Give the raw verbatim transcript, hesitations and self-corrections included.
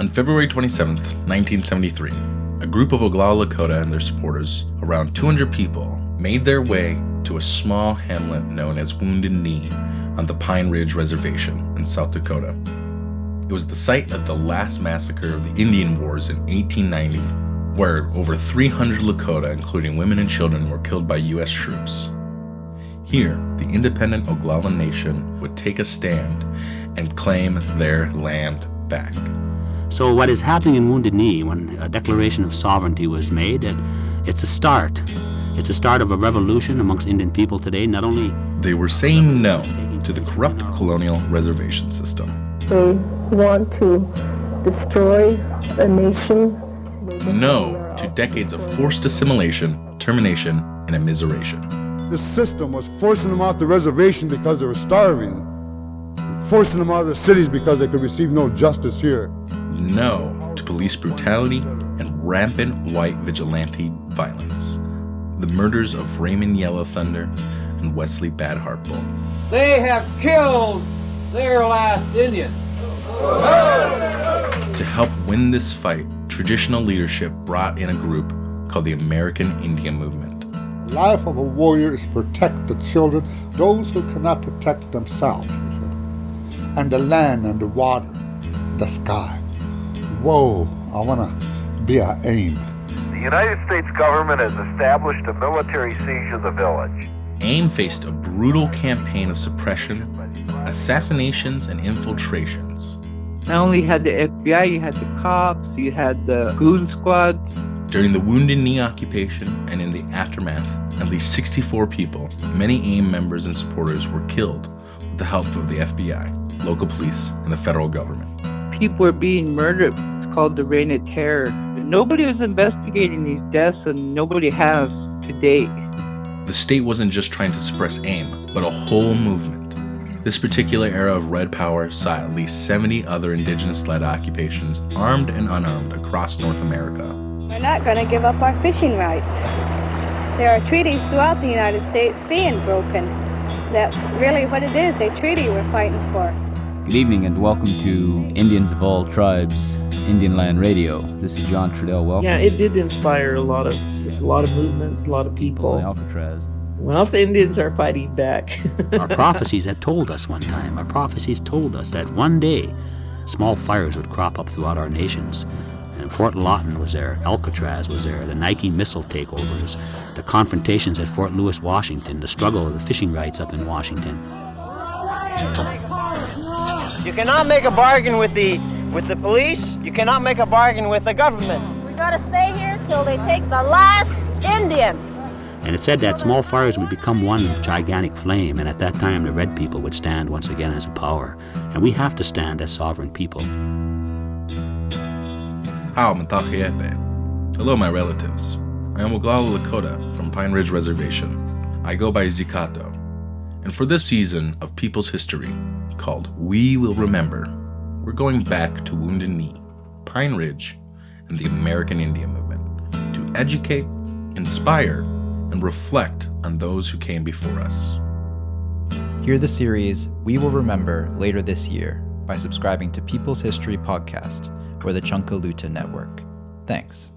On February twenty-seventh, nineteen seventy-three, a group of Oglala Lakota and their supporters, around two hundred people, made their way to a small hamlet known as Wounded Knee on the Pine Ridge Reservation in South Dakota. It was the site of the last massacre of the Indian Wars in eighteen ninety, where over three hundred Lakota, including women and children, were killed by U S troops. Here, the independent Oglala Nation would take a stand and claim their land back. So what is happening in Wounded Knee, when a declaration of sovereignty was made, it, it's a start. It's a start of a revolution amongst Indian people today, not only... They were saying no to the corrupt colonial reservation system. They want to destroy a nation. No to decades of forced assimilation, termination, and immiseration. This system was forcing them off the reservation because they were starving, forcing them out of the cities because they could receive no justice here. No to police brutality and rampant white vigilante violence. The murders of Raymond Yellow Thunder and Wesley Badheartbull. They have killed their last Indian. To help win this fight, traditional leadership brought in a group called the American Indian Movement. The life of a warrior is protect the children, those who cannot protect themselves, and the land and the water, the sky. Whoa, I want to be an AIM. The United States government has established a military siege of the village. AIM faced a brutal campaign of suppression, assassinations, and infiltrations. Not only had the F B I, you had the cops, you had the goon squad. During the Wounded Knee occupation and in the aftermath, at least sixty-four people, many AIM members and supporters, were killed with the help of the F B I, local police, and the federal government. People were being murdered. It's called the Reign of Terror. Nobody was investigating these deaths, and nobody has to date. The state wasn't just trying to suppress AIM, but a whole movement. This particular era of Red Power saw at least seventy other indigenous-led occupations, armed and unarmed, across North America. We're not going to give up our fishing rights. There are treaties throughout the United States being broken. That's really what it is, a treaty we're fighting for. Good evening and welcome to Indians of All Tribes, Indian Land Radio. This is John Trudell. Welcome. Yeah, it did inspire a lot of a lot of movements, a lot of people. Alcatraz. Well, the Indians are fighting back. Our prophecies had told us one time. Our prophecies told us that one day, small fires would crop up throughout our nations. And Fort Lawton was there, Alcatraz was there, the Nike missile takeovers, the confrontations at Fort Lewis, Washington, the struggle of the fishing rights up in Washington. You cannot make a bargain with the with the police. You cannot make a bargain with the government. We gotta stay here till they take the last Indian. And it said that small fires would become one gigantic flame, and at that time the red people would stand once again as a power. And we have to stand as sovereign people. Hello, my relatives. I am Oglala Lakota from Pine Ridge Reservation. I go by Zikato. And for this season of People's History, called We Will Remember, we're going back to Wounded Knee, Pine Ridge, and the American Indian Movement to educate, inspire, and reflect on those who came before us. Hear the series We Will Remember later this year by subscribing to People's History Podcast or the Chunkaluta Network. Thanks.